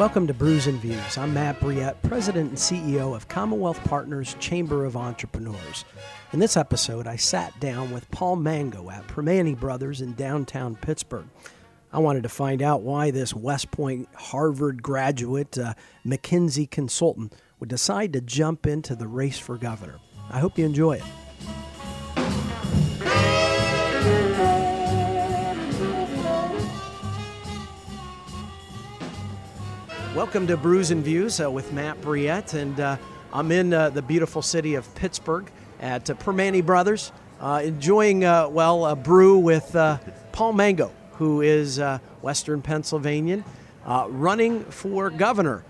Welcome to Brews and Views. I'm Matt Briette, President and CEO of Commonwealth Partners Chamber of Entrepreneurs. In this episode, I sat down with Paul Mango at Primanti Brothers in downtown Pittsburgh. I wanted to find out why this West Point Harvard graduate, McKinsey consultant, would decide to jump into the race for governor. I hope you enjoy it. Welcome to Brews and Views with Matt Briette, and I'm in the beautiful city of Pittsburgh at Primanti Brothers, enjoying, a brew with Paul Mango, who is Western Pennsylvanian, running for governor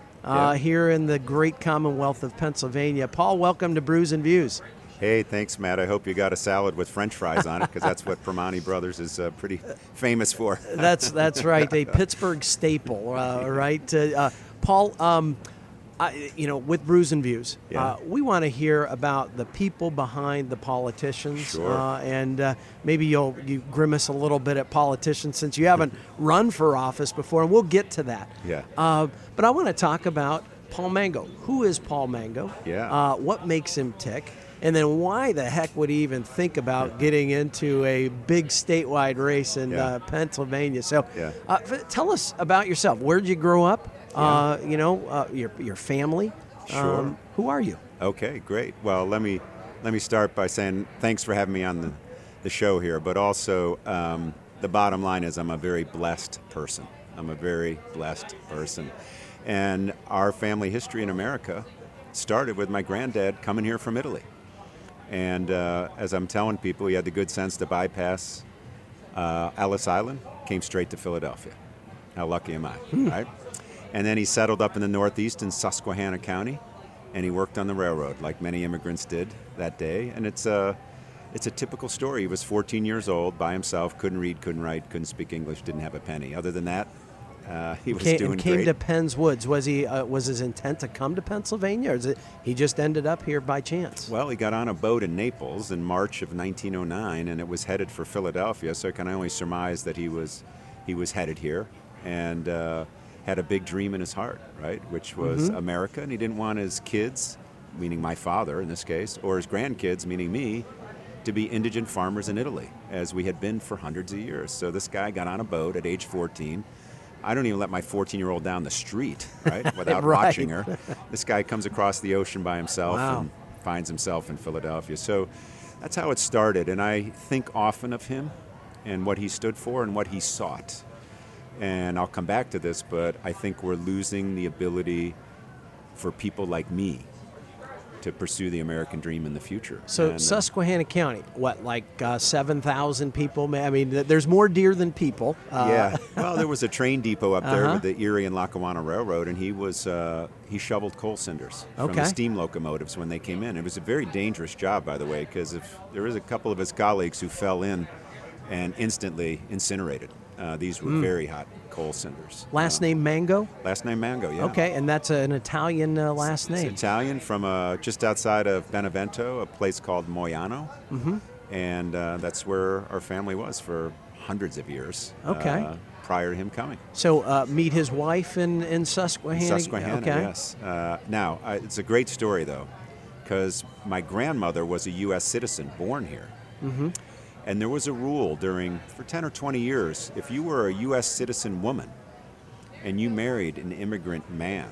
here in the great Commonwealth of Pennsylvania. Paul, welcome to Brews and Views. Hey, thanks, Matt. I hope you got a salad with French fries on it, because that's what Primanti Brothers is pretty famous for. That's right, a Pittsburgh staple, right? Paul, with Brews and Views, we want to hear about the people behind the politicians, and maybe you grimace a little bit at politicians since you haven't run for office before, and we'll get to that. Yeah. But I want to talk about Paul Mango. Who is Paul Mango? Yeah. What makes him tick? And then why the heck would he even think about getting into a big statewide race in Pennsylvania? So tell us about yourself. Where did you grow up? Your family. Sure. Who are you? Okay, great. Well, let me start by saying thanks for having me on the show here. But also, the bottom line is I'm a very blessed person. And our family history in America started with my granddad coming here from Italy. And as I'm telling people, he had the good sense to bypass Ellis Island, came straight to Philadelphia. How lucky am I, right? And then he settled up in the Northeast in Susquehanna County, and he worked on the railroad like many immigrants did that day. And it's a typical story. He was 14 years old, by himself, couldn't read, couldn't write, couldn't speak English, didn't have a penny. Other than that, he was doing great. Came to Penn's Woods. Was he? Was his intent to come to Pennsylvania, or is it he just ended up here by chance? Well, he got on a boat in Naples in March of 1909, and it was headed for Philadelphia. So I can only surmise that he was headed here, and had a big dream in his heart, right, which was America, and he didn't want his kids, meaning my father in this case, or his grandkids, meaning me, to be indigent farmers in Italy, as we had been for hundreds of years. So this guy got on a boat at age 14. I don't even let my 14-year-old down the street, right, without watching her. This guy comes across the ocean by himself and finds himself in Philadelphia. So that's how it started. And I think often of him and what he stood for and what he sought. And I'll come back to this, but I think we're losing the ability for people like me to pursue the American dream in the future. So Susquehanna County, 7,000 people? I mean, there's more deer than people. Well, there was a train depot up there with the Erie and Lackawanna Railroad, and he shoveled coal cinders from the steam locomotives when they came in. It was a very dangerous job, by the way, because if there was a couple of his colleagues who fell in and instantly incinerated. These were very hot coal cinders. Last name Mango? Last name Mango, yeah. Okay, and that's an Italian last name. It's Italian from just outside of Benevento, a place called Moyano. And that's where our family was for hundreds of years prior to him coming. So meet his wife in Susquehanna? In Susquehanna, yes. Now, it's a great story, though, because my grandmother was a U.S. citizen born here. And there was a rule for 10 or 20 years, if you were a U.S. citizen woman and you married an immigrant man,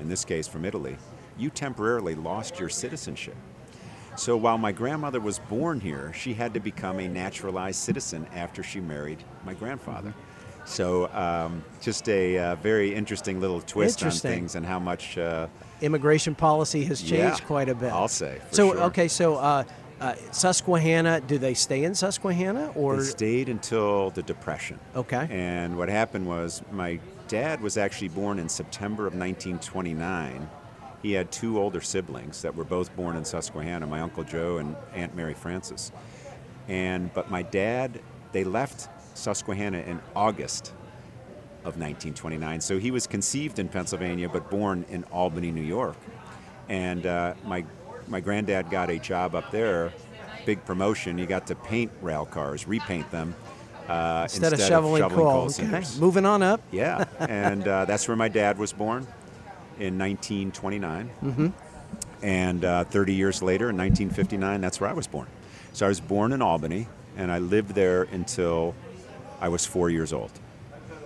in this case from Italy, you temporarily lost your citizenship. So while my grandmother was born here, she had to become a naturalized citizen after she married my grandfather. So just a very interesting little twist on things and how much... immigration policy has changed quite a bit. I'll say, Susquehanna, do they stay in Susquehanna? Or they stayed until the Depression. Okay. And what happened was my dad was actually born in September of 1929. He had two older siblings that were both born in Susquehanna, my Uncle Joe and Aunt Mary Frances. But my dad, they left Susquehanna in August of 1929. So he was conceived in Pennsylvania but born in Albany, New York. And my granddad got a job up there, big promotion. He got to repaint them, instead of shoveling coal seams. Okay. Moving on up. Yeah, and that's where my dad was born in 1929. Mm-hmm. And 30 years later, in 1959, that's where I was born. So I was born in Albany, and I lived there until I was 4 years old.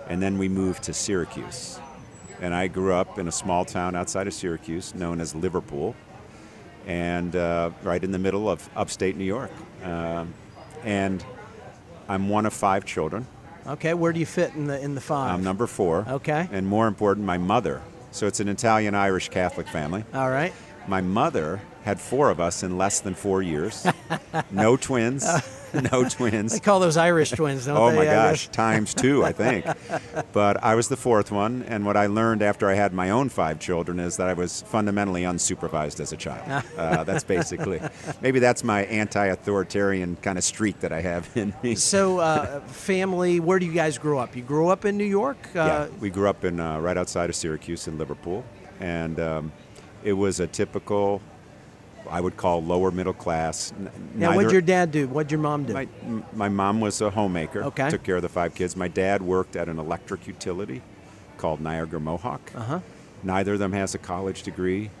And then we moved to Syracuse. And I grew up in a small town outside of Syracuse known as Liverpool, and right in the middle of upstate New York. And I'm one of five children. Okay, where do you fit in the five? I'm number four. Okay. And more important, my mother. So it's an Italian-Irish Catholic family. All right. My mother had four of us in less than 4 years. No twins. No twins. They call those Irish twins, don't they? Oh, my gosh. Times two, I think. But I was the fourth one, and what I learned after I had my own five children is that I was fundamentally unsupervised as a child. That's basically, maybe that's my anti-authoritarian kind of streak that I have in me. So, family, where do you guys grow up? You grew up in New York? Yeah, we grew up in right outside of Syracuse in Liverpool, and it was a typical, I would call, lower middle class. Now, what'd your dad do? What'd your mom do? My mom was a homemaker. Okay. Took care of the five kids. My dad worked at an electric utility called Niagara Mohawk. Uh-huh. Neither of them has a college degree.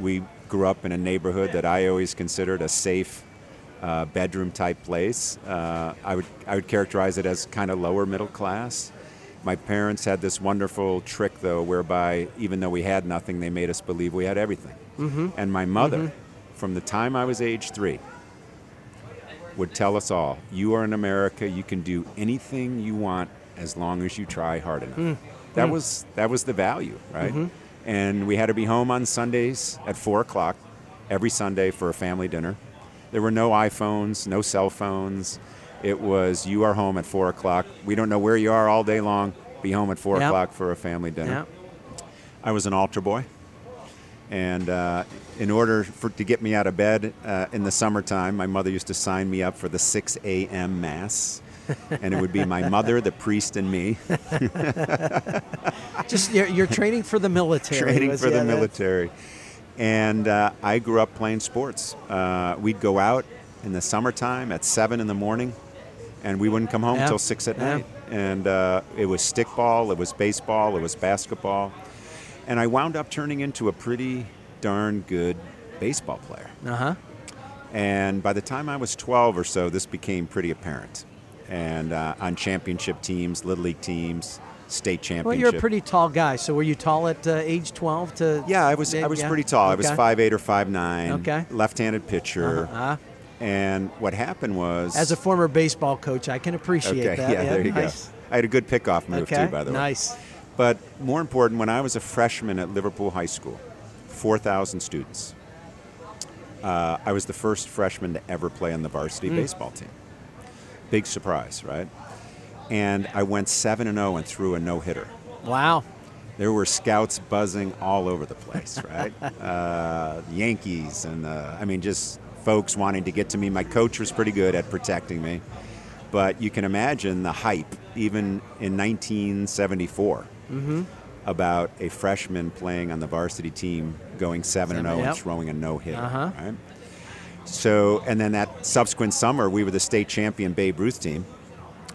We grew up in a neighborhood that I always considered a safe bedroom-type place. I would characterize it as kind of lower middle class. My parents had this wonderful trick, though, whereby even though we had nothing, they made us believe we had everything. Mm-hmm. And my mother, mm-hmm. from the time I was age 3, would tell us all, you are in America, you can do anything you want as long as you try hard enough. Mm-hmm. That was the value, right? Mm-hmm. And we had to be home on Sundays at 4 o'clock every Sunday for a family dinner. There were no iPhones, no cell phones. It was, you are home at 4 o'clock. We don't know where you are all day long. Be home at 4 yep. o'clock for a family dinner. Yep. I was an altar boy. And in order to get me out of bed in the summertime, my mother used to sign me up for the 6 a.m. Mass. And it would be my mother, the priest, and me. Just you're training for the military. Training for the military. And I grew up playing sports. We'd go out in the summertime at 7 in the morning, and we wouldn't come home until 6 at night. And it was stickball, it was baseball, it was basketball. And I wound up turning into a pretty darn good baseball player. Uh-huh. And by the time I was 12 or so, this became pretty apparent. And on championship teams, Little League teams, state championship. Well, you're a pretty tall guy. So were you tall at age 12? Yeah, I was pretty tall. Okay. I was 5'8" or 5'9". Okay. Left-handed pitcher. Uh-huh. And what happened was, as a former baseball coach, I can appreciate that. Yeah, there you nice. Go. I had a good pickoff move too, by the way. Nice. But more important, when I was a freshman at Liverpool High School, 4,000 students, I was the first freshman to ever play on the varsity baseball team. Big surprise, right? And I went 7-0 and threw a no-hitter. Wow. There were scouts buzzing all over the place, right? Yankees and, just folks wanting to get to me. My coach was pretty good at protecting me. But you can imagine the hype, even in 1974, mm-hmm. about a freshman playing on the varsity team, going 7-0 and throwing a no-hitter. Uh-huh. Right? So, and then that subsequent summer, we were the state champion Babe Ruth team.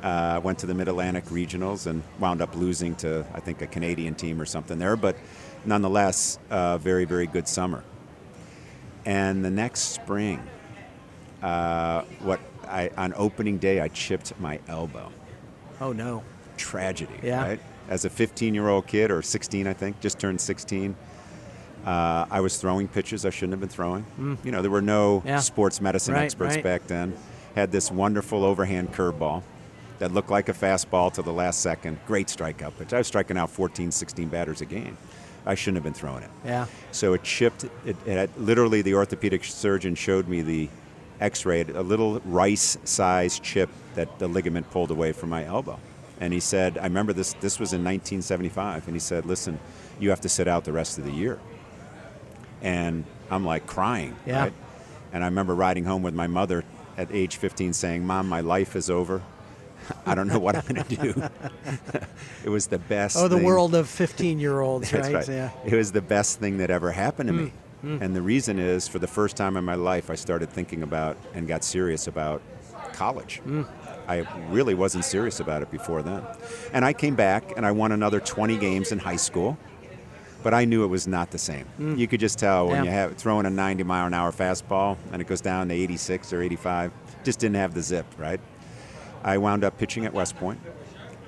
Went to the Mid-Atlantic Regionals and wound up losing to, I think, a Canadian team or something there. But nonetheless, very, very good summer. And the next spring, on opening day, I chipped my elbow. Oh, no. Tragedy, right? As a 15-year-old kid, or 16, I think, just turned 16, I was throwing pitches I shouldn't have been throwing. Mm. You know, there were no sports medicine experts back then. Had this wonderful overhand curveball that looked like a fastball to the last second. Great strikeout pitch. I was striking out 14, 16 batters a game. I shouldn't have been throwing it. Yeah. So it chipped. Literally, the orthopedic surgeon showed me the X-ray, a little rice-sized chip that the ligament pulled away from my elbow. And he said, I remember this was in 1975, and he said, listen, you have to sit out the rest of the year. And I'm like crying, right? And I remember riding home with my mother at age 15 saying, Mom, my life is over. I don't know what I'm going to do. It was the best thing. Oh, the world of 15-year-olds, right? That's right. Yeah. It was the best thing that ever happened to me. Mm. And the reason is, for the first time in my life, I started thinking about and got serious about college. Mm. I really wasn't serious about it before then. And I came back and I won another 20 games in high school, but I knew it was not the same. Mm. You could just tell when you have throwing a 90-mile-an-hour fastball and it goes down to 86 or 85, just didn't have the zip, right? I wound up pitching at West Point,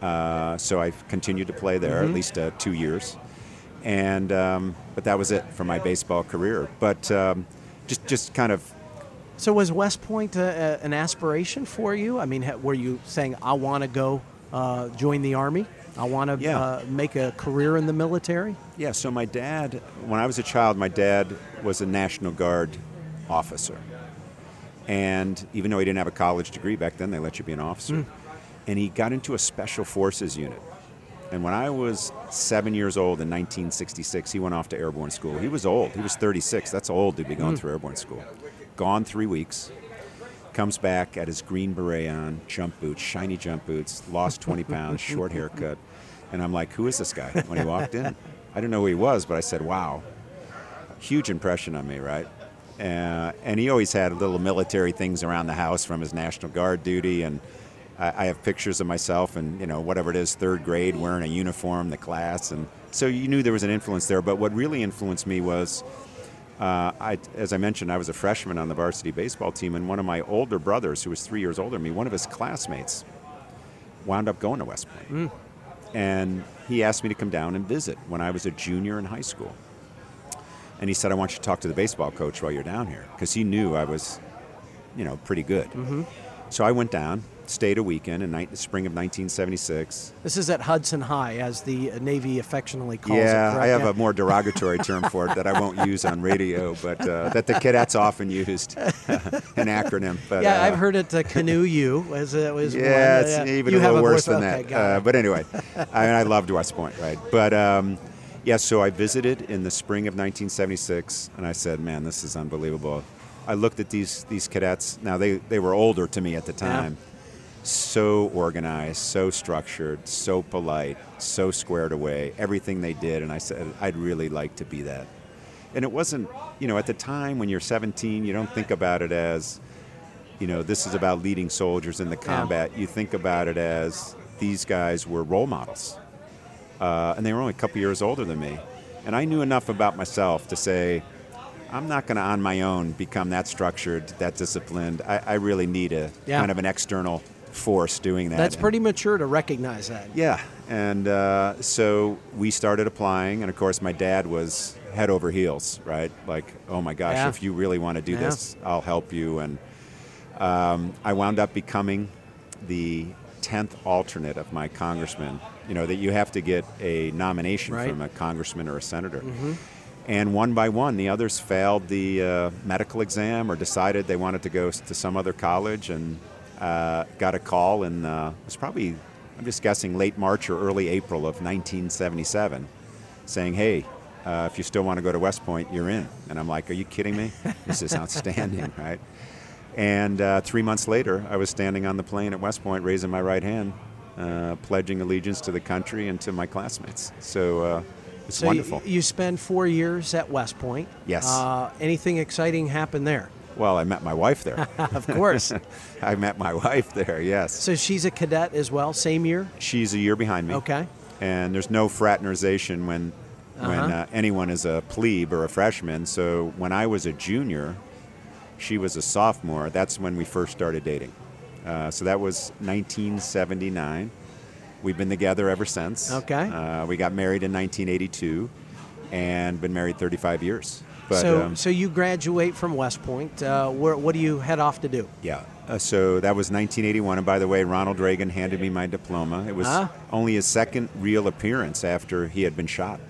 so I continued to play there at least 2 years. And but that was it for my baseball career. But just kind of. So was West Point an aspiration for you? I mean, were you saying, I want to go join the Army? I want to make a career in the military? Yeah, so my dad, when I was a child, my dad was a National Guard officer. And even though he didn't have a college degree back then, they let you be an officer. Mm. And he got into a Special Forces unit. And when I was 7 years old in 1966, he went off to airborne school. He was old. He was 36. That's old to be going through airborne school. Gone 3 weeks. Comes back at his green beret on, jump boots, shiny jump boots, lost 20 pounds, short haircut. And I'm like, who is this guy? When he walked in, I didn't know who he was, but I said, wow. Huge impression on me, right? And he always had little military things around the house from his National Guard duty, and I have pictures of myself and, you know, whatever it is, third grade, wearing a uniform, the class. And so you knew there was an influence there. But what really influenced me was, as I mentioned, I was a freshman on the varsity baseball team. And one of my older brothers, who was 3 years older than me, one of his classmates wound up going to West Point. Mm. And he asked me to come down and visit when I was a junior in high school. And he said, I want you to talk to the baseball coach while you're down here. Because he knew I was, you know, pretty good. Mm-hmm. So I went down. Stayed a weekend in the spring of 1976. This is at Hudson High, as the Navy affectionately calls it. Yeah, I have a more derogatory term for it that I won't use on radio, but that the cadets often used, an acronym. But, yeah, I've heard it Canoe U. It's even a little worse than that. But anyway, I loved West Point, right? But so I visited in the spring of 1976, and I said, man, this is unbelievable. I looked at these cadets. Now, they were older to me at the time. Yeah. So organized, so structured, so polite, so squared away, everything they did. And I said, I'd really like to be that. And it wasn't, you know, at the time when you're 17, you don't think about it as, you know, this is about leading soldiers in the combat. You think about it as these guys were role models. And they were only a couple years older than me. And I knew enough about myself to say, I'm not going to on my own become that structured, that disciplined. I really need a kind of an external force doing that. That's pretty mature to recognize that. Yeah, and so we started applying, and of course my dad was head over heels, right? Like, oh my gosh, if you really want to do this, I'll help you. And I wound up becoming the 10th alternate of my congressman. You know, that you have to get a nomination from a congressman or a senator. Mm-hmm. And one by one, the others failed the medical exam or decided they wanted to go to some other college, and got a call in, it was probably, I'm just guessing, late March or early April of 1977, saying, hey, if you still want to go to West Point, you're in. And I'm like, are you kidding me? This is outstanding, right? And 3 months later, I was standing on the plane at West Point, raising my right hand, pledging allegiance to the country and to my classmates. So it's wonderful. You spend 4 years at West Point. Yes. Anything exciting happened there? Well, I met my wife there. Of course. I met my wife there, yes. So she's a cadet as well, same year? She's a year behind me. Okay. And there's no fraternization when anyone is a plebe or a freshman. So when I was a junior, she was a sophomore. That's when we first started dating. So that was 1979. We've been together ever since. Okay. We got married in 1982 and been married 35 years. But, so you graduate from West Point. What do you head off to do? Yeah. So that was 1981. And by the way, Ronald Reagan handed me my diploma. It was only his second real appearance after he had been shot.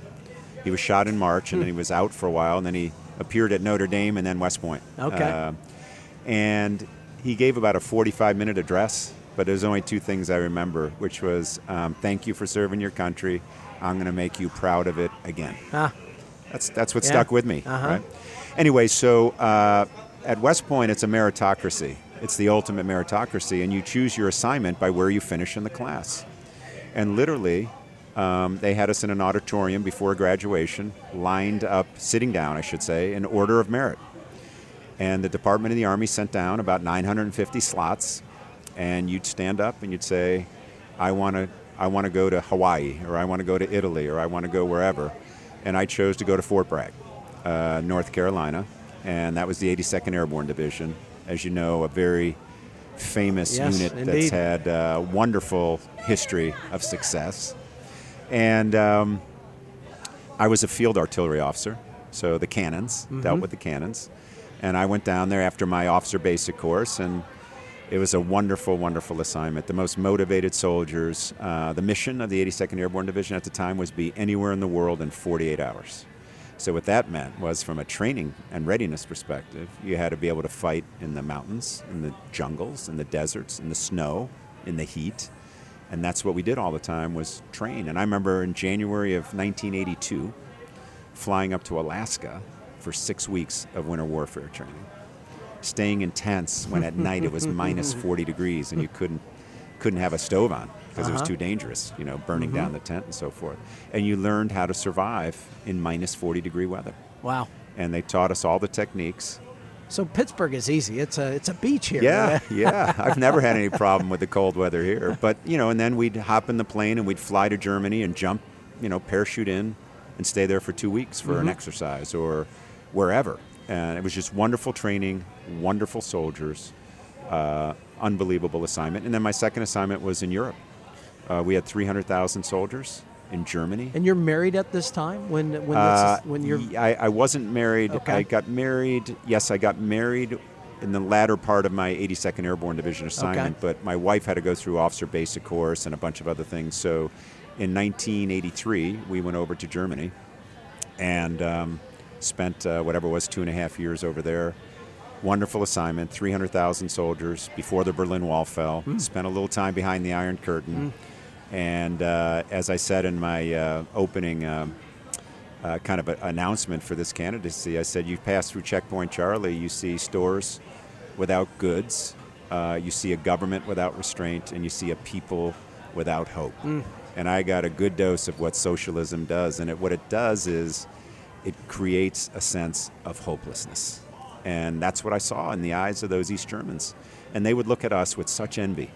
He was shot in March, and then he was out for a while, and then he appeared at Notre Dame and then West Point. Okay. And he gave about a 45-minute address, but there's only two things I remember, which was, thank you for serving your country. I'm going to make you proud of it again. That's what stuck with me, right? Anyway, so at West Point, it's a meritocracy. It's the ultimate meritocracy, and you choose your assignment by where you finish in the class. And literally, they had us in an auditorium before graduation, lined up, sitting down, I should say, in order of merit. And the Department of the Army sent down about 950 slots, and you'd stand up and you'd say, I want to go to Hawaii, or I want to go to Italy, or I want to go wherever. And I chose to go to Fort Bragg, North Carolina, and that was the 82nd Airborne Division. As you know, a very famous unit indeed. That's had a wonderful history of success. And I was a field artillery officer, so the cannons, dealt with the cannons. And I went down there after my officer basic course, and it was a wonderful, wonderful assignment. The most motivated soldiers. The mission of the 82nd Airborne Division at the time was be anywhere in the world in 48 hours. So what that meant was, from a training and readiness perspective, you had to be able to fight in the mountains, in the jungles, in the deserts, in the snow, in the heat. And that's what we did all the time, was train. And I remember in January of 1982, flying up to Alaska for 6 weeks of winter warfare training, staying in tents when at night it was minus 40 degrees and you couldn't have a stove on because it was too dangerous, you know, burning down the tent and so forth. And you learned how to survive in minus 40 degree weather. Wow. And they taught us all the techniques. So Pittsburgh is easy. It's a beach here. Yeah, right? Yeah. I've never had any problem with the cold weather here. But, you know, and then we'd hop in the plane and we'd fly to Germany and jump, you know, parachute in and stay there for 2 weeks for an exercise or wherever. And it was just wonderful training, wonderful soldiers, unbelievable assignment. And then my second assignment was in Europe. We had 300,000 soldiers in Germany. And you're married at this time? I wasn't married. Okay. I got married. Yes, I got married in the latter part of my 82nd Airborne Division assignment. Okay. But my wife had to go through officer basic course and a bunch of other things. So in 1983, we went over to Germany and spent whatever it was, 2.5 years over there. Wonderful assignment, 300,000 soldiers before the Berlin Wall fell. Spent a little time behind the Iron Curtain. And as I said in my opening kind of announcement for this candidacy, I said, you pass through Checkpoint Charlie, you see stores without goods, you see a government without restraint, and you see a people without hope. And I got a good dose of what socialism does. And what it does is it creates a sense of hopelessness. And that's what I saw in the eyes of those East Germans. And they would look at us with such envy.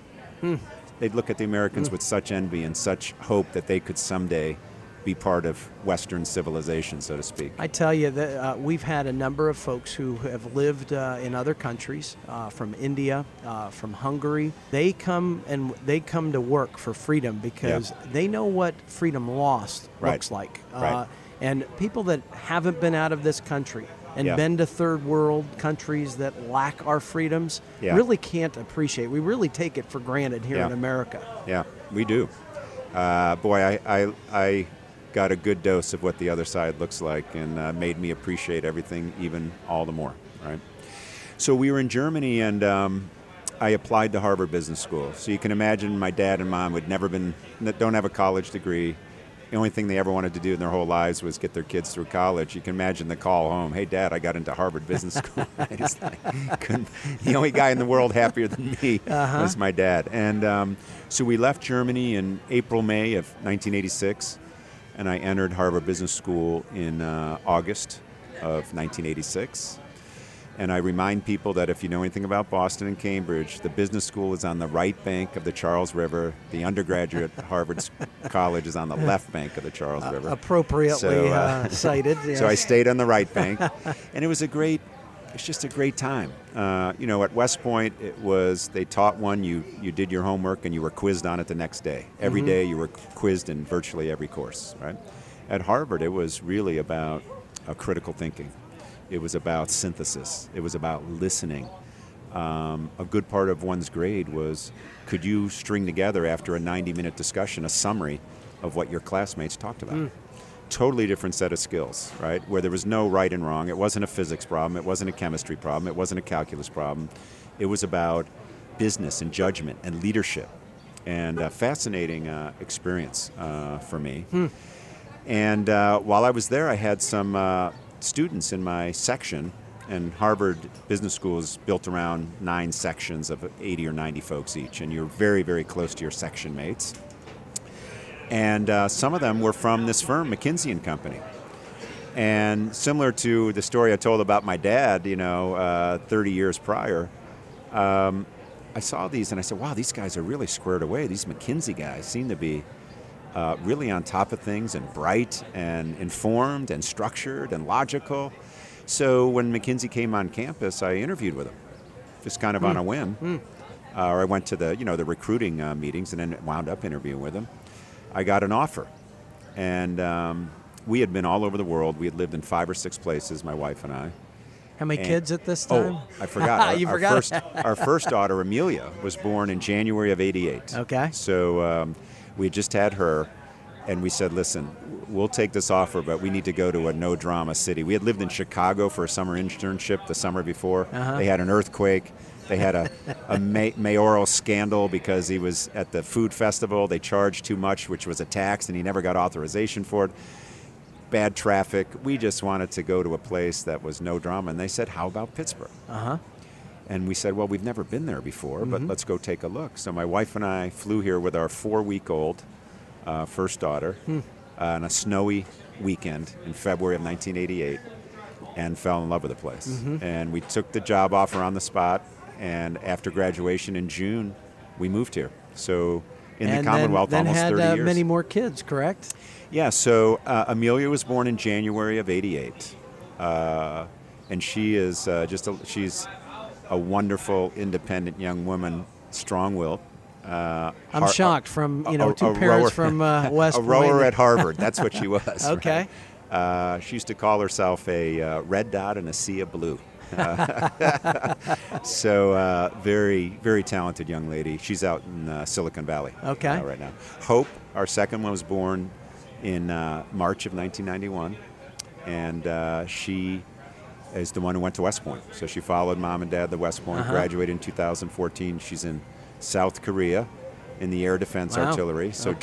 They'd look at the Americans with such envy and such hope that they could someday be part of Western civilization, so to speak. I tell you, that we've had a number of folks who have lived in other countries, from India, from Hungary. They come to work for freedom because they know what freedom lost looks like. And people that haven't been out of this country and been to third world countries that lack our freedoms really can't appreciate. We really take it for granted here in America. Yeah, we do. Boy, I got a good dose of what the other side looks like, and made me appreciate everything even all the more, right? So we were in Germany, and I applied to Harvard Business School. So you can imagine my dad and mom would don't have a college degree. The only thing they ever wanted to do in their whole lives was get their kids through college. You can imagine the call home. Hey, Dad, I got into Harvard Business School. The only guy in the world happier than me was my dad. And so we left Germany in April, May of 1986, and I entered Harvard Business School in August of 1986. And I remind people that if you know anything about Boston and Cambridge, the business school is on the right bank of the Charles River. The undergraduate Harvard College is on the left bank of the Charles River. Appropriately cited. Yes. So I stayed on the right bank. And it was just a great time. You know, at West Point, they taught one, you did your homework and you were quizzed on it the next day. Every day you were quizzed in virtually every course, right? At Harvard, it was really about critical thinking. It was about synthesis. It was about listening. A good part of one's grade was, could you string together after a 90-minute discussion a summary of what your classmates talked about? Totally different set of skills, right? Where there was no right and wrong. It wasn't a physics problem. It wasn't a chemistry problem. It wasn't a calculus problem. It was about business and judgment and leadership. And a fascinating experience for me. And while I was there, I had some students in my section, and Harvard Business School is built around 9 sections of 80 or 90 folks each, and you're very, very close to your section mates. And some of them were from this firm, McKinsey & Company. And similar to the story I told about my dad, 30 years prior, I saw these and I said, wow, these guys are really squared away. These McKinsey guys seem to be really on top of things and bright and informed and structured and logical. So when McKinsey came on campus, I interviewed with them, just kind of on a whim. Or I went to the, the recruiting meetings and then wound up interviewing with them. I got an offer. And we had been all over the world. We had lived in 5 or 6 places, my wife and I. How many kids at this time? Oh, I forgot. Our first daughter, Amelia, was born in January of '88. Okay. So we just had her, and we said, listen, we'll take this offer, but we need to go to a no-drama city. We had lived in Chicago for a summer internship the summer before. They had an earthquake. They had a mayoral scandal because he was at the food festival. They charged too much, which was a tax, and he never got authorization for it. Bad traffic. We just wanted to go to a place that was no drama. And they said, how about Pittsburgh? And we said, well, we've never been there before, but let's go take a look. So my wife and I flew here with our 4-week-old first daughter on a snowy weekend in February of 1988 and fell in love with the place. And we took the job offer on the spot. And after graduation in June, we moved here. So in the Commonwealth, almost 30 years. And then had many more kids, correct? Yeah, so Amelia was born in January of '88. And she is she's a wonderful, independent young woman, strong-willed. I'm shocked from, two parents from West Point. A rower at Harvard, that's what she was. Okay. Right? She used to call herself a red dot in a sea of blue. So very, very talented young lady. She's out in Silicon Valley right now. Hope, our second one, was born in March of 1991, and she is the one who went to West Point. So she followed mom and dad to West Point, graduated in 2014. She's in South Korea in the Air Defense Artillery, so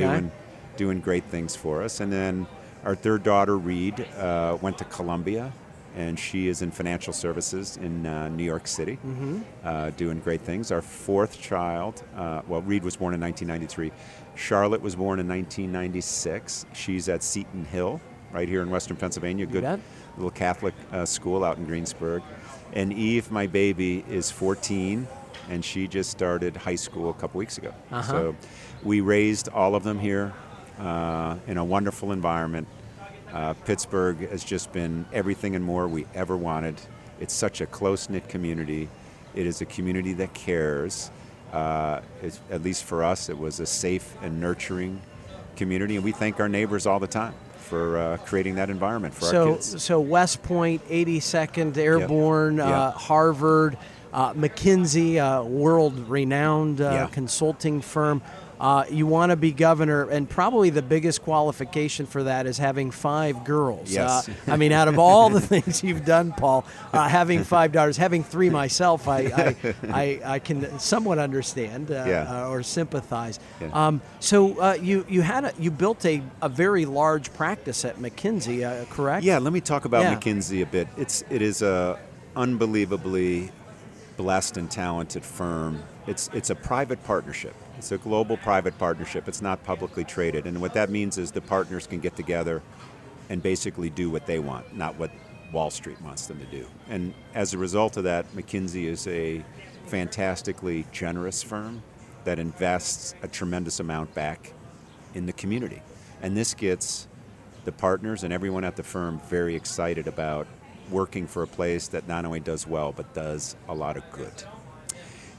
doing great things for us. And then our third daughter, Reed, went to Columbia. And she is in financial services in New York City, doing great things. Our fourth child, Reed was born in 1993. Charlotte was born in 1996. She's at Seton Hill, right here in Western Pennsylvania, good little Catholic school out in Greensburg. And Eve, my baby, is 14, and she just started high school a couple weeks ago. So we raised all of them here in a wonderful environment. Pittsburgh has just been everything and more we ever wanted. It's such a close-knit community. It is a community that cares. At least for us, it was a safe and nurturing community, and we thank our neighbors all the time for creating that environment for our kids. So West Point, 82nd Airborne, Harvard, McKinsey, a world-renowned consulting firm. You want to be governor, and probably the biggest qualification for that is having 5 girls. Yes. I mean, out of all the things you've done, Paul, having 5 daughters, having 3 myself, I can somewhat understand or sympathize. Yeah. So you built a very large practice at McKinsey, correct? Yeah. Let me talk about McKinsey a bit. It is a unbelievably blessed and talented firm. It's a private partnership. It's a global private partnership. It's not publicly traded. And what that means is the partners can get together and basically do what they want, not what Wall Street wants them to do. And as a result of that, McKinsey is a fantastically generous firm that invests a tremendous amount back in the community. And this gets the partners and everyone at the firm very excited about working for a place that not only does well, but does a lot of good.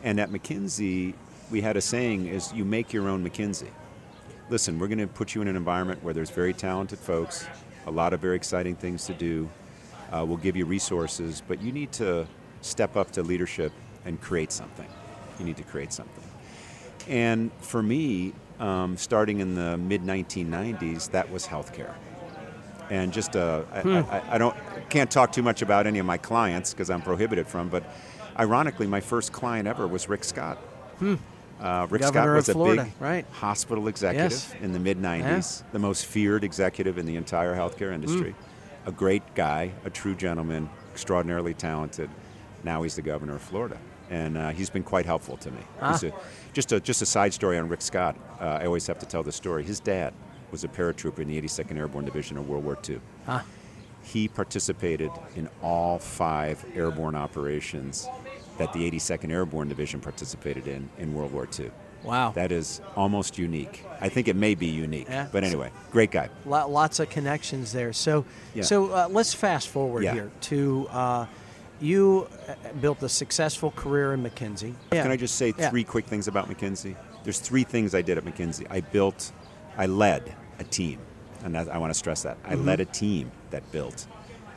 And at McKinsey, we had a saying is, you make your own McKinsey. Listen, we're going to put you in an environment where there's very talented folks, a lot of very exciting things to do. We'll give you resources, but you need to step up to leadership and create something. You need to create something. And for me, starting in the mid-1990s, that was healthcare. And just, I can't talk too much about any of my clients because I'm prohibited from, but ironically, my first client ever was Rick Scott. Rick Governor Scott was Florida, a big hospital executive in the mid-90s, the most feared executive in the entire healthcare industry. A great guy, a true gentleman, extraordinarily talented. Now he's the governor of Florida, and he's been quite helpful to me. Just a side story on Rick Scott. I always have to tell this story. His dad was a paratrooper in the 82nd Airborne Division of World War II. He participated in all 5 airborne operations that the 82nd Airborne Division participated in World War II. Wow. That is almost unique. I think it may be unique. Yeah. But anyway, great guy. Lots of connections there. So let's fast forward here to you built a successful career in McKinsey. Yeah. Can I just say three quick things about McKinsey? There's three things I did at McKinsey. I led a team. And I want to stress that. I led a team that built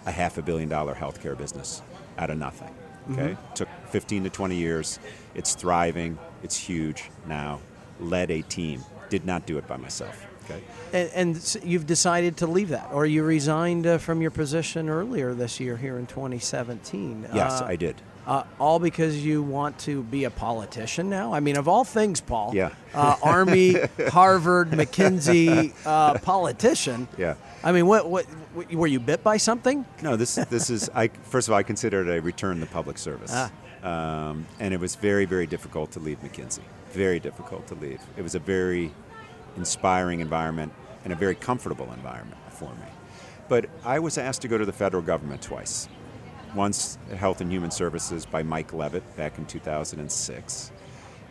a $500 million healthcare business out of nothing. Okay, took 15 to 20 years. It's thriving. It's huge now. Led a team. Did not do it by myself. Okay, and you've decided to leave that, or you resigned from your position earlier this year here in 2017. Yes, I did. All because you want to be a politician now? I mean, of all things, Paul, Army, Harvard, McKinsey, politician. Yeah. I mean, what were you bit by something? No, this is, first of all, I consider it a return to public service. And it was very, very difficult to leave McKinsey. Very difficult to leave. It was a very inspiring environment and a very comfortable environment for me. But I was asked to go to the federal government twice. Once Health and Human Services by Mike Leavitt back in 2006,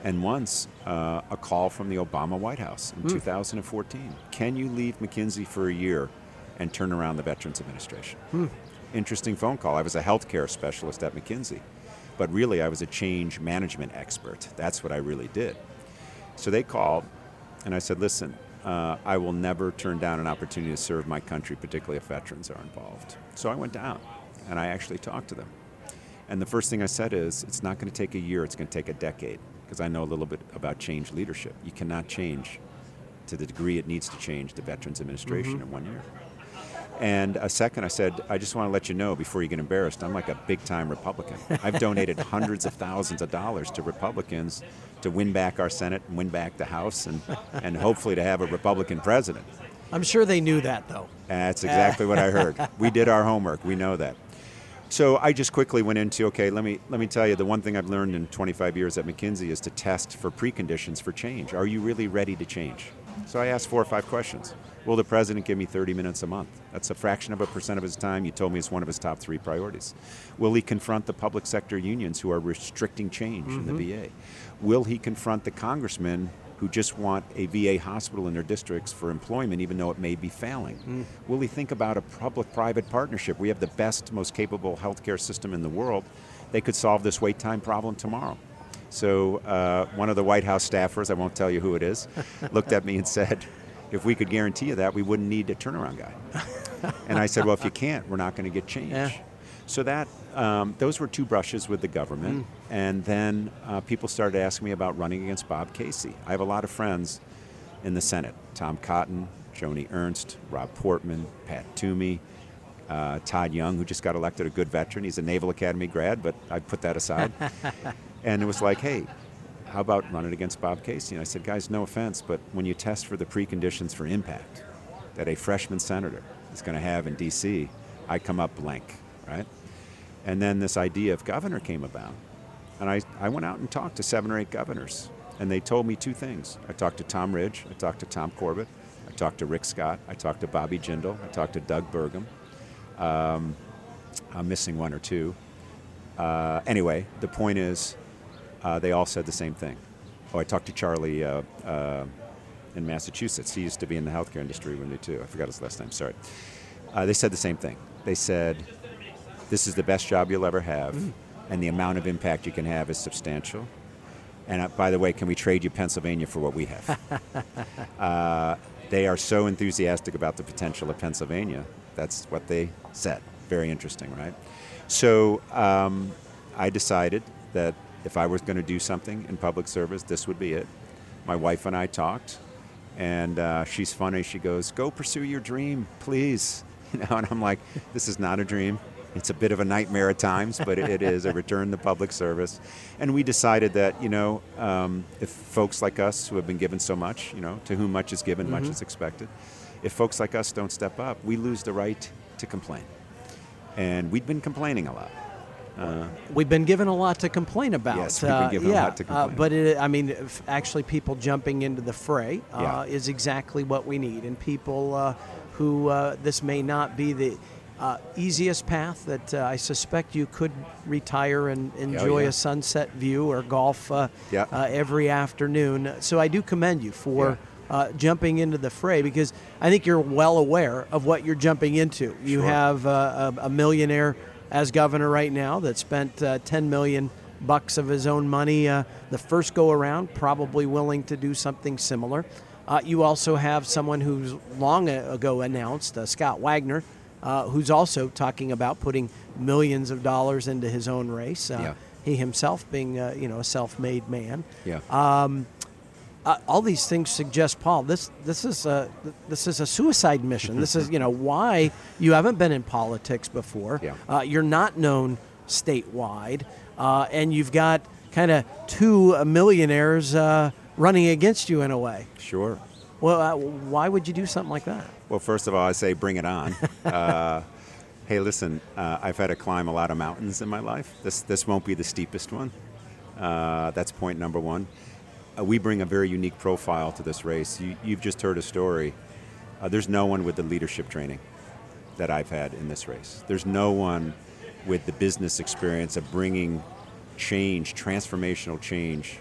and once a call from the Obama White House in 2014. Can you leave McKinsey for a year and turn around the Veterans Administration? Interesting phone call. I was a healthcare specialist at McKinsey, but really I was a change management expert. That's what I really did. So they called, and I said, listen, I will never turn down an opportunity to serve my country, particularly if veterans are involved. So I went down. And I actually talked to them. And the first thing I said is, it's not going to take a year, it's going to take a decade, because I know a little bit about change leadership. You cannot change to the degree it needs to change the Veterans Administration in 1 year. And a second, I said, I just want to let you know before you get embarrassed, I'm like a big-time Republican. I've donated hundreds of thousands of dollars to Republicans to win back our Senate and win back the House and hopefully to have a Republican president. I'm sure they knew that, though. That's exactly what I heard. We did our homework. We know that. So I just quickly went into, okay, let me tell you, the one thing I've learned in 25 years at McKinsey is to test for preconditions for change. Are you really ready to change? So I asked 4 or 5 questions. Will the president give me 30 minutes a month? That's a fraction of a % of his time. You told me it's one of his top 3 priorities. Will he confront the public sector unions who are restricting change in the VA? Will he confront the congressmen who just want a VA hospital in their districts for employment, even though it may be failing? Will he think about a public-private partnership? We have the best, most capable healthcare system in the world. They could solve this wait time problem tomorrow. So one of the White House staffers, I won't tell you who it is, looked at me and said, if we could guarantee you that, we wouldn't need a turnaround guy. And I said, well, if you can't, we're not going to get change. Yeah. So that, those were 2 brushes with the government, and then people started asking me about running against Bob Casey. I have a lot of friends in the Senate: Tom Cotton, Joni Ernst, Rob Portman, Pat Toomey, Todd Young, who just got elected a good veteran. He's a Naval Academy grad, but I put that aside. And it was like, hey, how about running against Bob Casey? And I said, guys, no offense, but when you test for the preconditions for impact that a freshman senator is going to have in D.C., I come up blank. Right? And then this idea of governor came about. And I went out and talked to 7 or 8 governors, and they told me 2 things. I talked to Tom Ridge, I talked to Tom Corbett, I talked to Rick Scott, I talked to Bobby Jindal, I talked to Doug Burgum. I'm missing 1 or 2. Anyway, the point is, they all said the same thing. Oh, I talked to Charlie in Massachusetts. He used to be in the healthcare industry with me too. I forgot his last name, sorry. They said the same thing. They said, this is the best job you'll ever have, and the amount of impact you can have is substantial. And by the way, can we trade you Pennsylvania for what we have? They are so enthusiastic about the potential of Pennsylvania. That's what they said. Very interesting, right? So I decided that if I was going to do something in public service, this would be it. My wife and I talked, and she's funny. She goes, go pursue your dream, please. You know, and I'm like, this is not a dream. It's a bit of a nightmare at times, but it is a return to public service. And we decided that, you know, if folks like us who have been given so much, you know, to whom much is given, much is expected, if folks like us don't step up, we lose the right to complain. And we've been complaining a lot. We've been given a lot to complain about. Yes, we've been given a lot to complain about. But, I mean, actually people jumping into the fray is exactly what we need. And people who this may not be the easiest path that I suspect you could retire and enjoy a sunset view or golf every afternoon. So I do commend you for jumping into the fray, because I think you're well aware of what you're jumping into. You have a millionaire as governor right now that spent $10 million of his own money the first go around, probably willing to do something similar. You also have someone who's long ago announced, Scott Wagner, who's also talking about putting millions of dollars into his own race. He himself being, a self-made man. All these things suggest, Paul, this is a suicide mission. This is, why you haven't been in politics before. You're not known statewide, and you've got kind of two millionaires running against you in a way. Sure. Well, why would you do something like that? Well, first of all, I say bring it on. Hey, listen, I've had to climb a lot of mountains in my life. This won't be the steepest one. That's point number one. We bring a very unique profile to this race. You've just heard a story. There's no one with the leadership training that I've had in this race. There's no one with the business experience of bringing change, transformational change,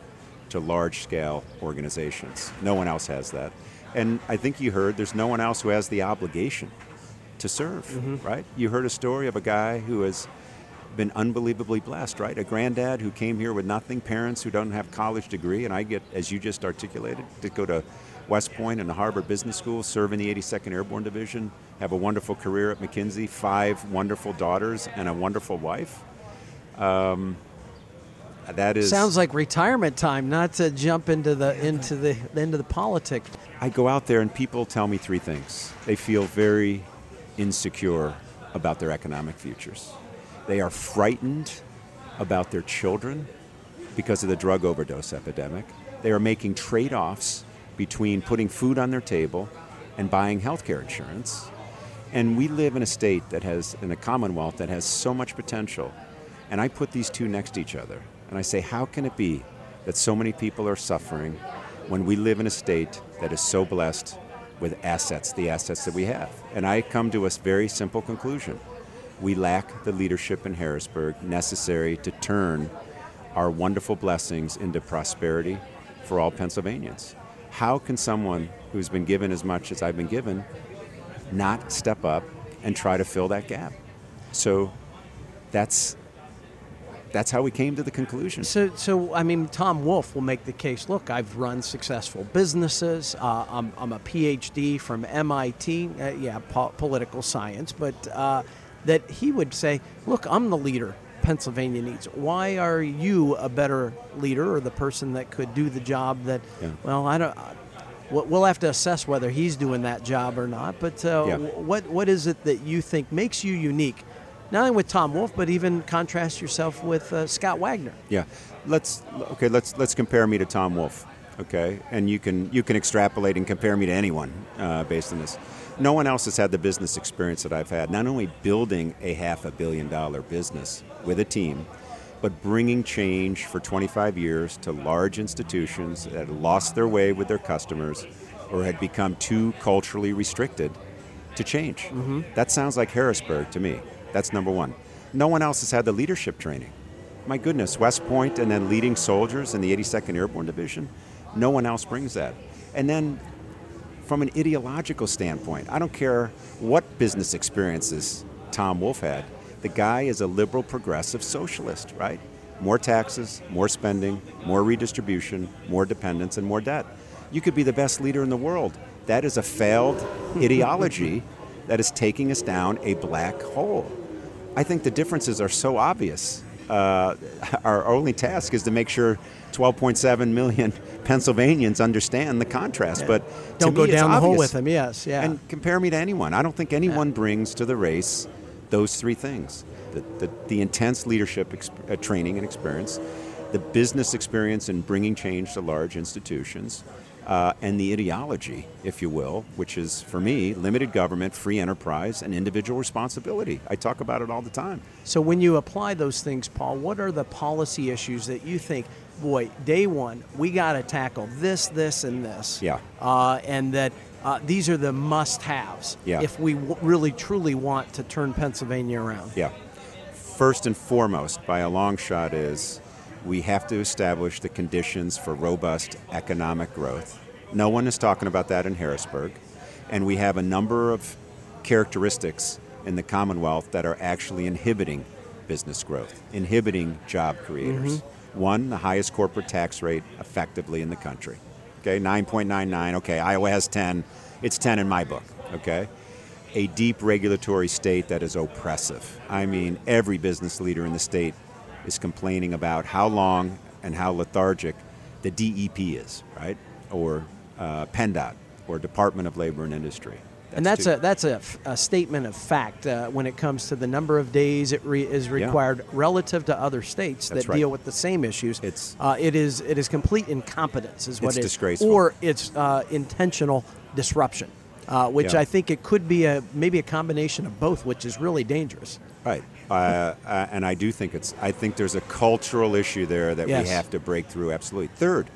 to large-scale organizations. No one else has that. And I think you heard there's no one else who has the obligation to serve, right? You heard a story of a guy who has been unbelievably blessed, right? A granddad who came here with nothing, parents who don't have college degree, and I get, as you just articulated, to go to West Point and the Harvard Business School, serve in the 82nd Airborne Division, have a wonderful career at McKinsey, 5 wonderful daughters and a wonderful wife. That is, sounds like retirement time, not to jump into the politics. I go out there and people tell me three things. They feel very insecure about their economic futures. They are frightened about their children because of the drug overdose epidemic. They are making trade-offs between putting food on their table and buying health care insurance. And we live in a state that has, in a Commonwealth that has so much potential. And I put these two next to each other. And I say, how can it be that so many people are suffering when we live in a state that is so blessed with assets, the assets that we have? And I come to a very simple conclusion. We lack the leadership in Harrisburg necessary to turn our wonderful blessings into prosperity for all Pennsylvanians. How can someone who's been given as much as I've been given not step up and try to fill that gap? So that's how we came to the conclusion. So I mean, Tom Wolf will make the case, look, I've run successful businesses. I'm a PhD from MIT, political science, but that he would say, look, I'm the leader Pennsylvania needs. Why are you a better leader or the person that could do the job that, we'll have to assess whether he's doing that job or not, but what is it that you think makes you unique? Not only with Tom Wolf, but even contrast yourself with Scott Wagner. Yeah, let's compare me to Tom Wolf, okay? And you can extrapolate and compare me to anyone based on this. No one else has had the business experience that I've had. Not only building a $500 million business with a team, but bringing change for 25 years to large institutions that had lost their way with their customers, or had become too culturally restricted to change. Mm-hmm. That sounds like Harrisburg to me. That's number one. No one else has had the leadership training. My goodness, West Point and then leading soldiers in the 82nd Airborne Division, no one else brings that. And then from an ideological standpoint, I don't care what business experiences Tom Wolf had. The guy is a liberal progressive socialist, right? More taxes, more spending, more redistribution, more dependence, and more debt. You could be the best leader in the world. That is a failed ideology that is taking us down a black hole. I think the differences are so obvious. Our only task is to make sure 12.7 million Pennsylvanians understand the contrast. Yeah. But don't go down the hole with them, And compare me to anyone. I don't think anyone brings to the race those three things. The intense leadership training and experience, the business experience in bringing change to large institutions, and the ideology, if you will, which is, for me, limited government, free enterprise, and individual responsibility. I talk about it all the time. So when you apply those things, Paul, what are the policy issues that you think, boy, day one, we got to tackle this, this, and this? Yeah. And that These are the must-haves if we really, truly want to turn Pennsylvania around. Yeah. First and foremost, by a long shot, is we have to establish the conditions for robust economic growth. No one is talking about that in Harrisburg. And we have a number of characteristics in the Commonwealth that are actually inhibiting business growth, inhibiting job creators. Mm-hmm. One, the highest corporate tax rate effectively in the country. Okay, 9.99, okay, Iowa has 10, it's 10 in my book, okay? A deep regulatory state that is oppressive. I mean, every business leader in the state is complaining about how long and how lethargic the DEP is, right? Or PennDOT, or Department of Labor and Industry. That's a statement of fact when it comes to the number of days it is required relative to other states that deal with the same issues. It is complete incompetence is what it is. It's disgraceful. Or it's intentional disruption, which I think it could be maybe a combination of both, which is really dangerous. Right. And I do think I think there's a cultural issue there that we have to break through, absolutely. Third,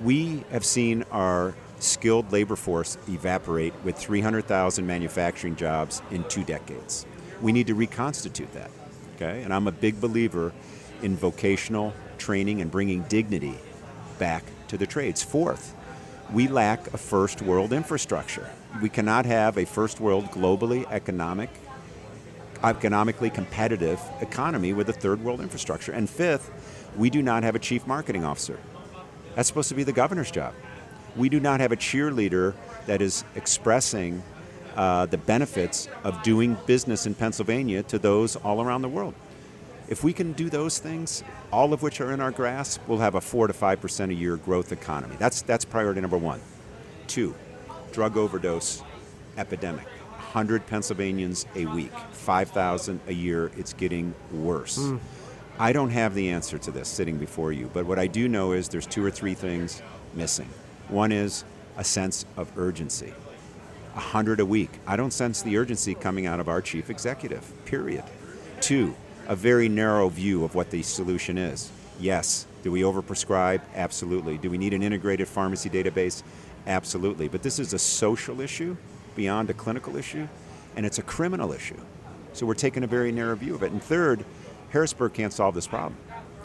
we have seen our skilled labor force evaporate with 300,000 manufacturing jobs in 2 decades. We need to reconstitute that, okay? And I'm a big believer in vocational training and bringing dignity back to the trades. Fourth, we lack a first world infrastructure. We cannot have a first world globally economically competitive economy with a third world infrastructure. And fifth, we do not have a chief marketing officer. That's supposed to be the governor's job. We do not have a cheerleader that is expressing the benefits of doing business in Pennsylvania to those all around the world. If we can do those things, all of which are in our grasp, we'll have a 4 to 5% a year growth economy. That's priority number one. 2, drug overdose epidemic. 100 Pennsylvanians a week, 5,000 a year, it's getting worse. Mm. I don't have the answer to this sitting before you, but what I do know is there's 2 or 3 things missing. One is a sense of urgency. 100 a week. I don't sense the urgency coming out of our chief executive, period. 2, a very narrow view of what the solution is. Yes. Do we overprescribe? Absolutely. Do we need an integrated pharmacy database? Absolutely. But this is a social issue beyond a clinical issue, and it's a criminal issue. So we're taking a very narrow view of it. And 3rd, Harrisburg can't solve this problem.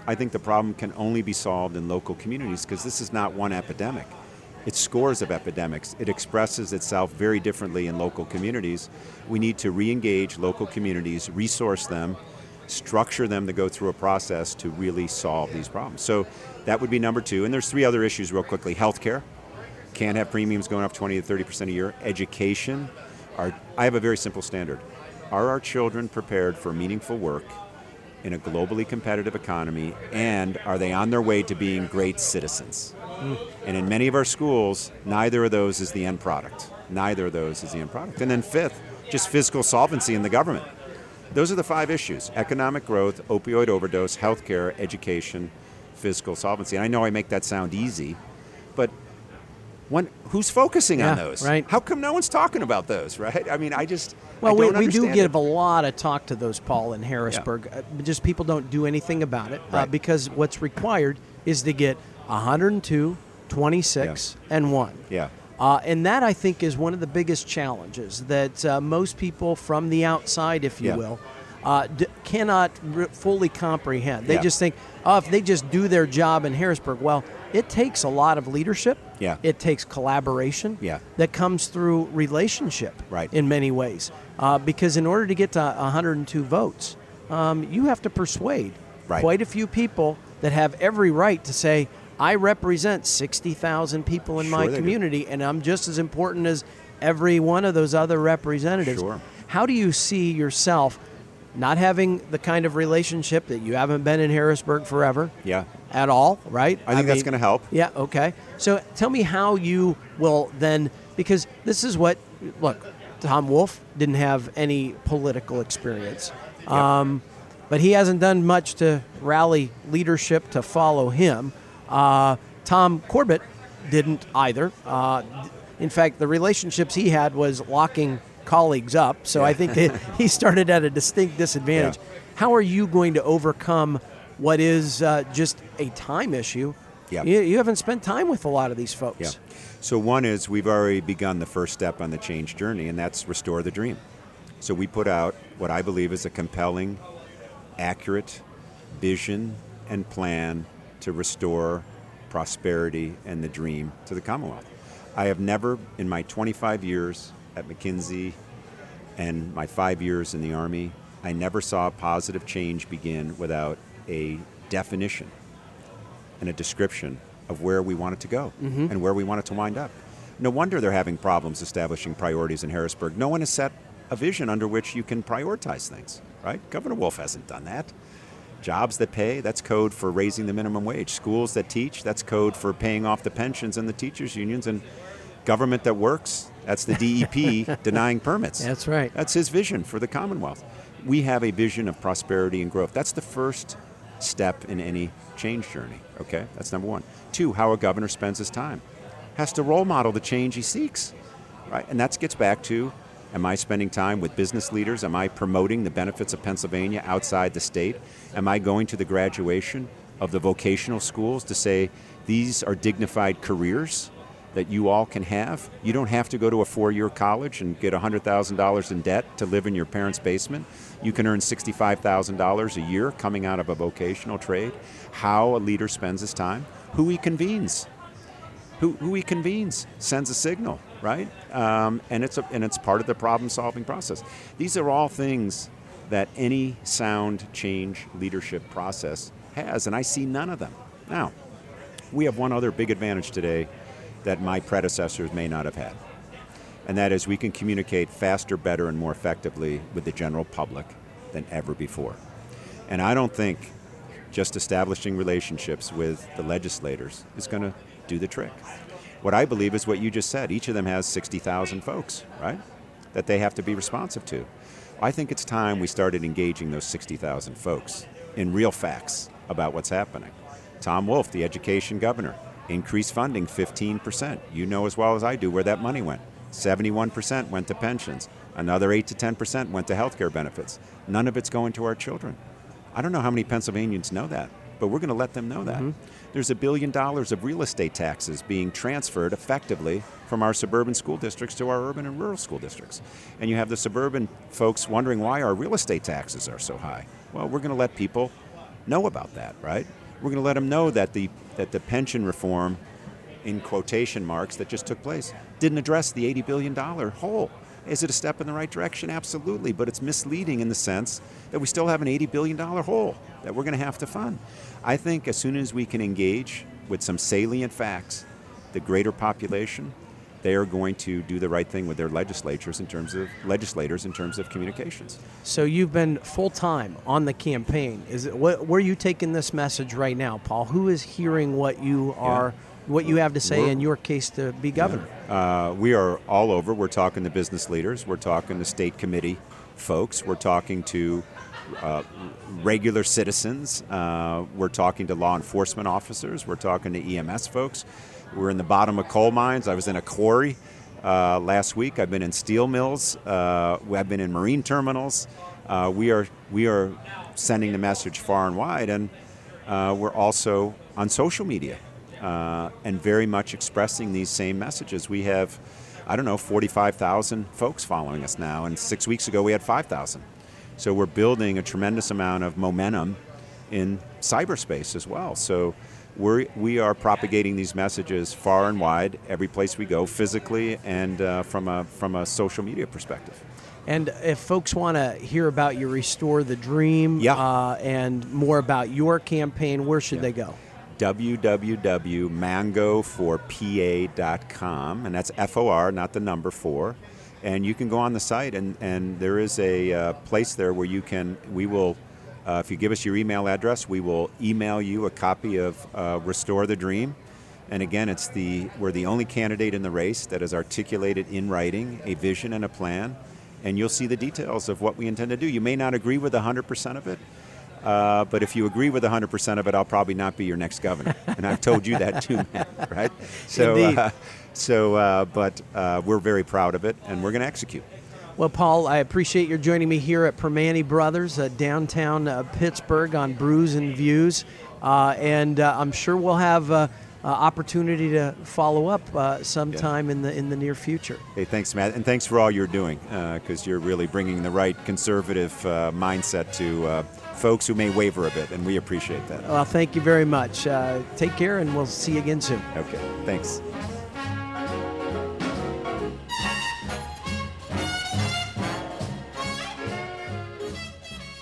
I think the problem can only be solved in local communities because this is not one epidemic. It's scores of epidemics. It expresses itself very differently in local communities. We need to re-engage local communities, resource them, structure them to go through a process to really solve these problems. So that would be number 2. And there's 3 other issues real quickly. Healthcare, can't have premiums going up 20 to 30% a year. Education, I have a very simple standard. Are our children prepared for meaningful work in a globally competitive economy, and are they on their way to being great citizens? Mm. And in many of our schools, neither of those is the end product. Neither of those is the end product. And then 5th, just fiscal solvency in the government. Those are the 5 issues: economic growth, opioid overdose, healthcare, education, fiscal solvency. And I know I make that sound easy, but who's focusing on those? Right. How come no one's talking about those, right? I mean, we do give a lot of talk to those, Paul, in Harrisburg. Yeah. Just people don't do anything about it because what's required is to get 102, 26, and 1. Yeah. And that, I think, is one of the biggest challenges that most people from the outside, if you will, cannot fully comprehend. They just think, oh, if they just do their job in Harrisburg, well, it takes a lot of leadership. Yeah. It takes collaboration that comes through relationship in many ways. Because in order to get to 102 votes, you have to persuade quite a few people that have every right to say, I represent 60,000 people in my community, and I'm just as important as every one of those other representatives. Sure. How do you see yourself not having the kind of relationship that you haven't been in Harrisburg forever at all, right? I think that's going to help. Yeah, okay. So tell me how you will then, because this is what, look, Tom Wolf didn't have any political experience, but he hasn't done much to rally leadership to follow him. Tom Corbett didn't either. In fact, the relationships he had was locking colleagues up, so I think he started at a distinct disadvantage. Yeah. How are you going to overcome what is just a time issue Yeah. You haven't spent time with a lot of these folks. Yeah. So one is we've already begun the first step on the change journey, and that's Restore the Dream. So we put out what I believe is a compelling, accurate vision and plan to restore prosperity and the dream to the Commonwealth. I have never, in my 25 years at McKinsey and my 5 years in the Army, I never saw positive change begin without a definition and a description of where we want it to go and where we want it to wind up. No wonder they're having problems establishing priorities in Harrisburg. No one has set a vision under which you can prioritize things, right? Governor Wolf hasn't done that. Jobs that pay, that's code for raising the minimum wage. Schools that teach, that's code for paying off the pensions and the teachers' unions. And government that works, that's the DEP denying permits. That's right. That's his vision for the Commonwealth. We have a vision of prosperity and growth. That's the first step in any change journey, okay? That's number one. Two, how a governor spends his time. Has to role model the change he seeks, right? And that gets back to, am I spending time with business leaders? Am I promoting the benefits of Pennsylvania outside the state? Am I going to the graduation of the vocational schools to say, these are dignified careers that you all can have? You don't have to go to a four-year college and get $100,000 in debt to live in your parents' basement. You can earn $65,000 a year coming out of a vocational trade. How a leader spends his time, who he convenes. Who he convenes sends a signal, right? And it's part of the problem-solving process. These are all things that any sound change leadership process has, and I see none of them. Now, we have one other big advantage today that my predecessors may not have had, and that is we can communicate faster, better, and more effectively with the general public than ever before. And I don't think just establishing relationships with the legislators is going to do the trick. What I believe is what you just said. Each of them has 60,000 folks, right, that they have to be responsive to. I think it's time we started engaging those 60,000 folks in real facts about what's happening. Tom Wolf, the education governor, increased funding 15%. You know as well as I do where that money went. 71% went to pensions. Another 8 to 10% went to health care benefits. None of it's going to our children. I don't know how many Pennsylvanians know that, but we're going to let them know that. There's $1 billion of real estate taxes being transferred effectively from our suburban school districts to our urban and rural school districts. And you have the suburban folks wondering why our real estate taxes are so high. Well, we're going to let people know about that, right? We're going to let them know that the pension reform, in quotation marks, that just took place didn't address the $80 billion hole. Is it a step in the right direction? Absolutely, but it's misleading in the sense that we still have an $80 billion hole that we're going to have to fund. I think as soon as we can engage with some salient facts, the greater population, they are going to do the right thing with their legislators in terms of communications. So you've been full-time on the campaign. Where are you taking this message right now, Paul? Who is hearing what you are, what you have to say in your case to be governor? Yeah. We are all over. We're talking to business leaders. We're talking to state committee folks. We're talking to regular citizens. We're talking to law enforcement officers. We're talking to EMS folks. We're in the bottom of coal mines. I was in a quarry last week. I've been in steel mills. I've been in marine terminals. We are sending the message far and wide, and we're also on social media and very much expressing these same messages. We have, 45,000 folks following us now, and 6 weeks ago we had 5,000. So we're building a tremendous amount of momentum in cyberspace as well. So we are propagating these messages far and wide, every place we go, physically and from a social media perspective. And if folks want to hear about your Restore the Dream and more about your campaign, where should they go? www.mango4pa.com, and that's F-O-R, not the number 4. And you can go on the site, and there is a place there where you can, if you give us your email address, we will email you a copy of Restore the Dream. And again, we're the only candidate in the race that has articulated in writing a vision and a plan. And you'll see the details of what we intend to do. You may not agree with 100% of it, but if you agree with 100% of it, I'll probably not be your next governor. And I've told you that too, Matt, right? So, but we're very proud of it, and we're going to execute. Well, Paul, I appreciate your joining me here at Primanti Brothers, downtown Pittsburgh, on Brews and Views. And I'm sure we'll have opportunity to follow up sometime in the near future. Hey, thanks, Matt, and thanks for all you're doing, because you're really bringing the right conservative mindset to folks who may waver a bit, and we appreciate that. Well, thank you very much. Take care, and we'll see you again soon. Okay, thanks.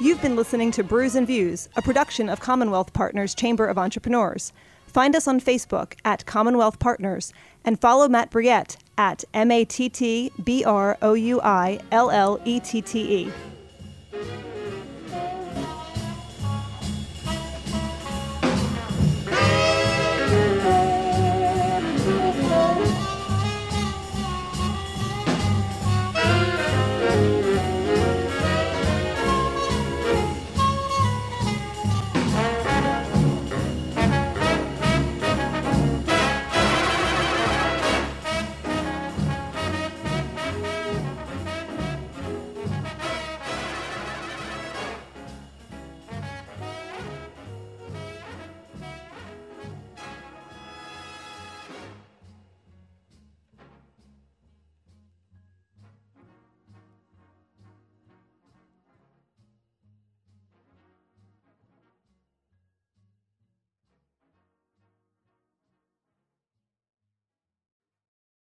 You've been listening to Brews and Views, a production of Commonwealth Partners Chamber of Entrepreneurs. Find us on Facebook at Commonwealth Partners and follow Matt Briette at MattBrouille.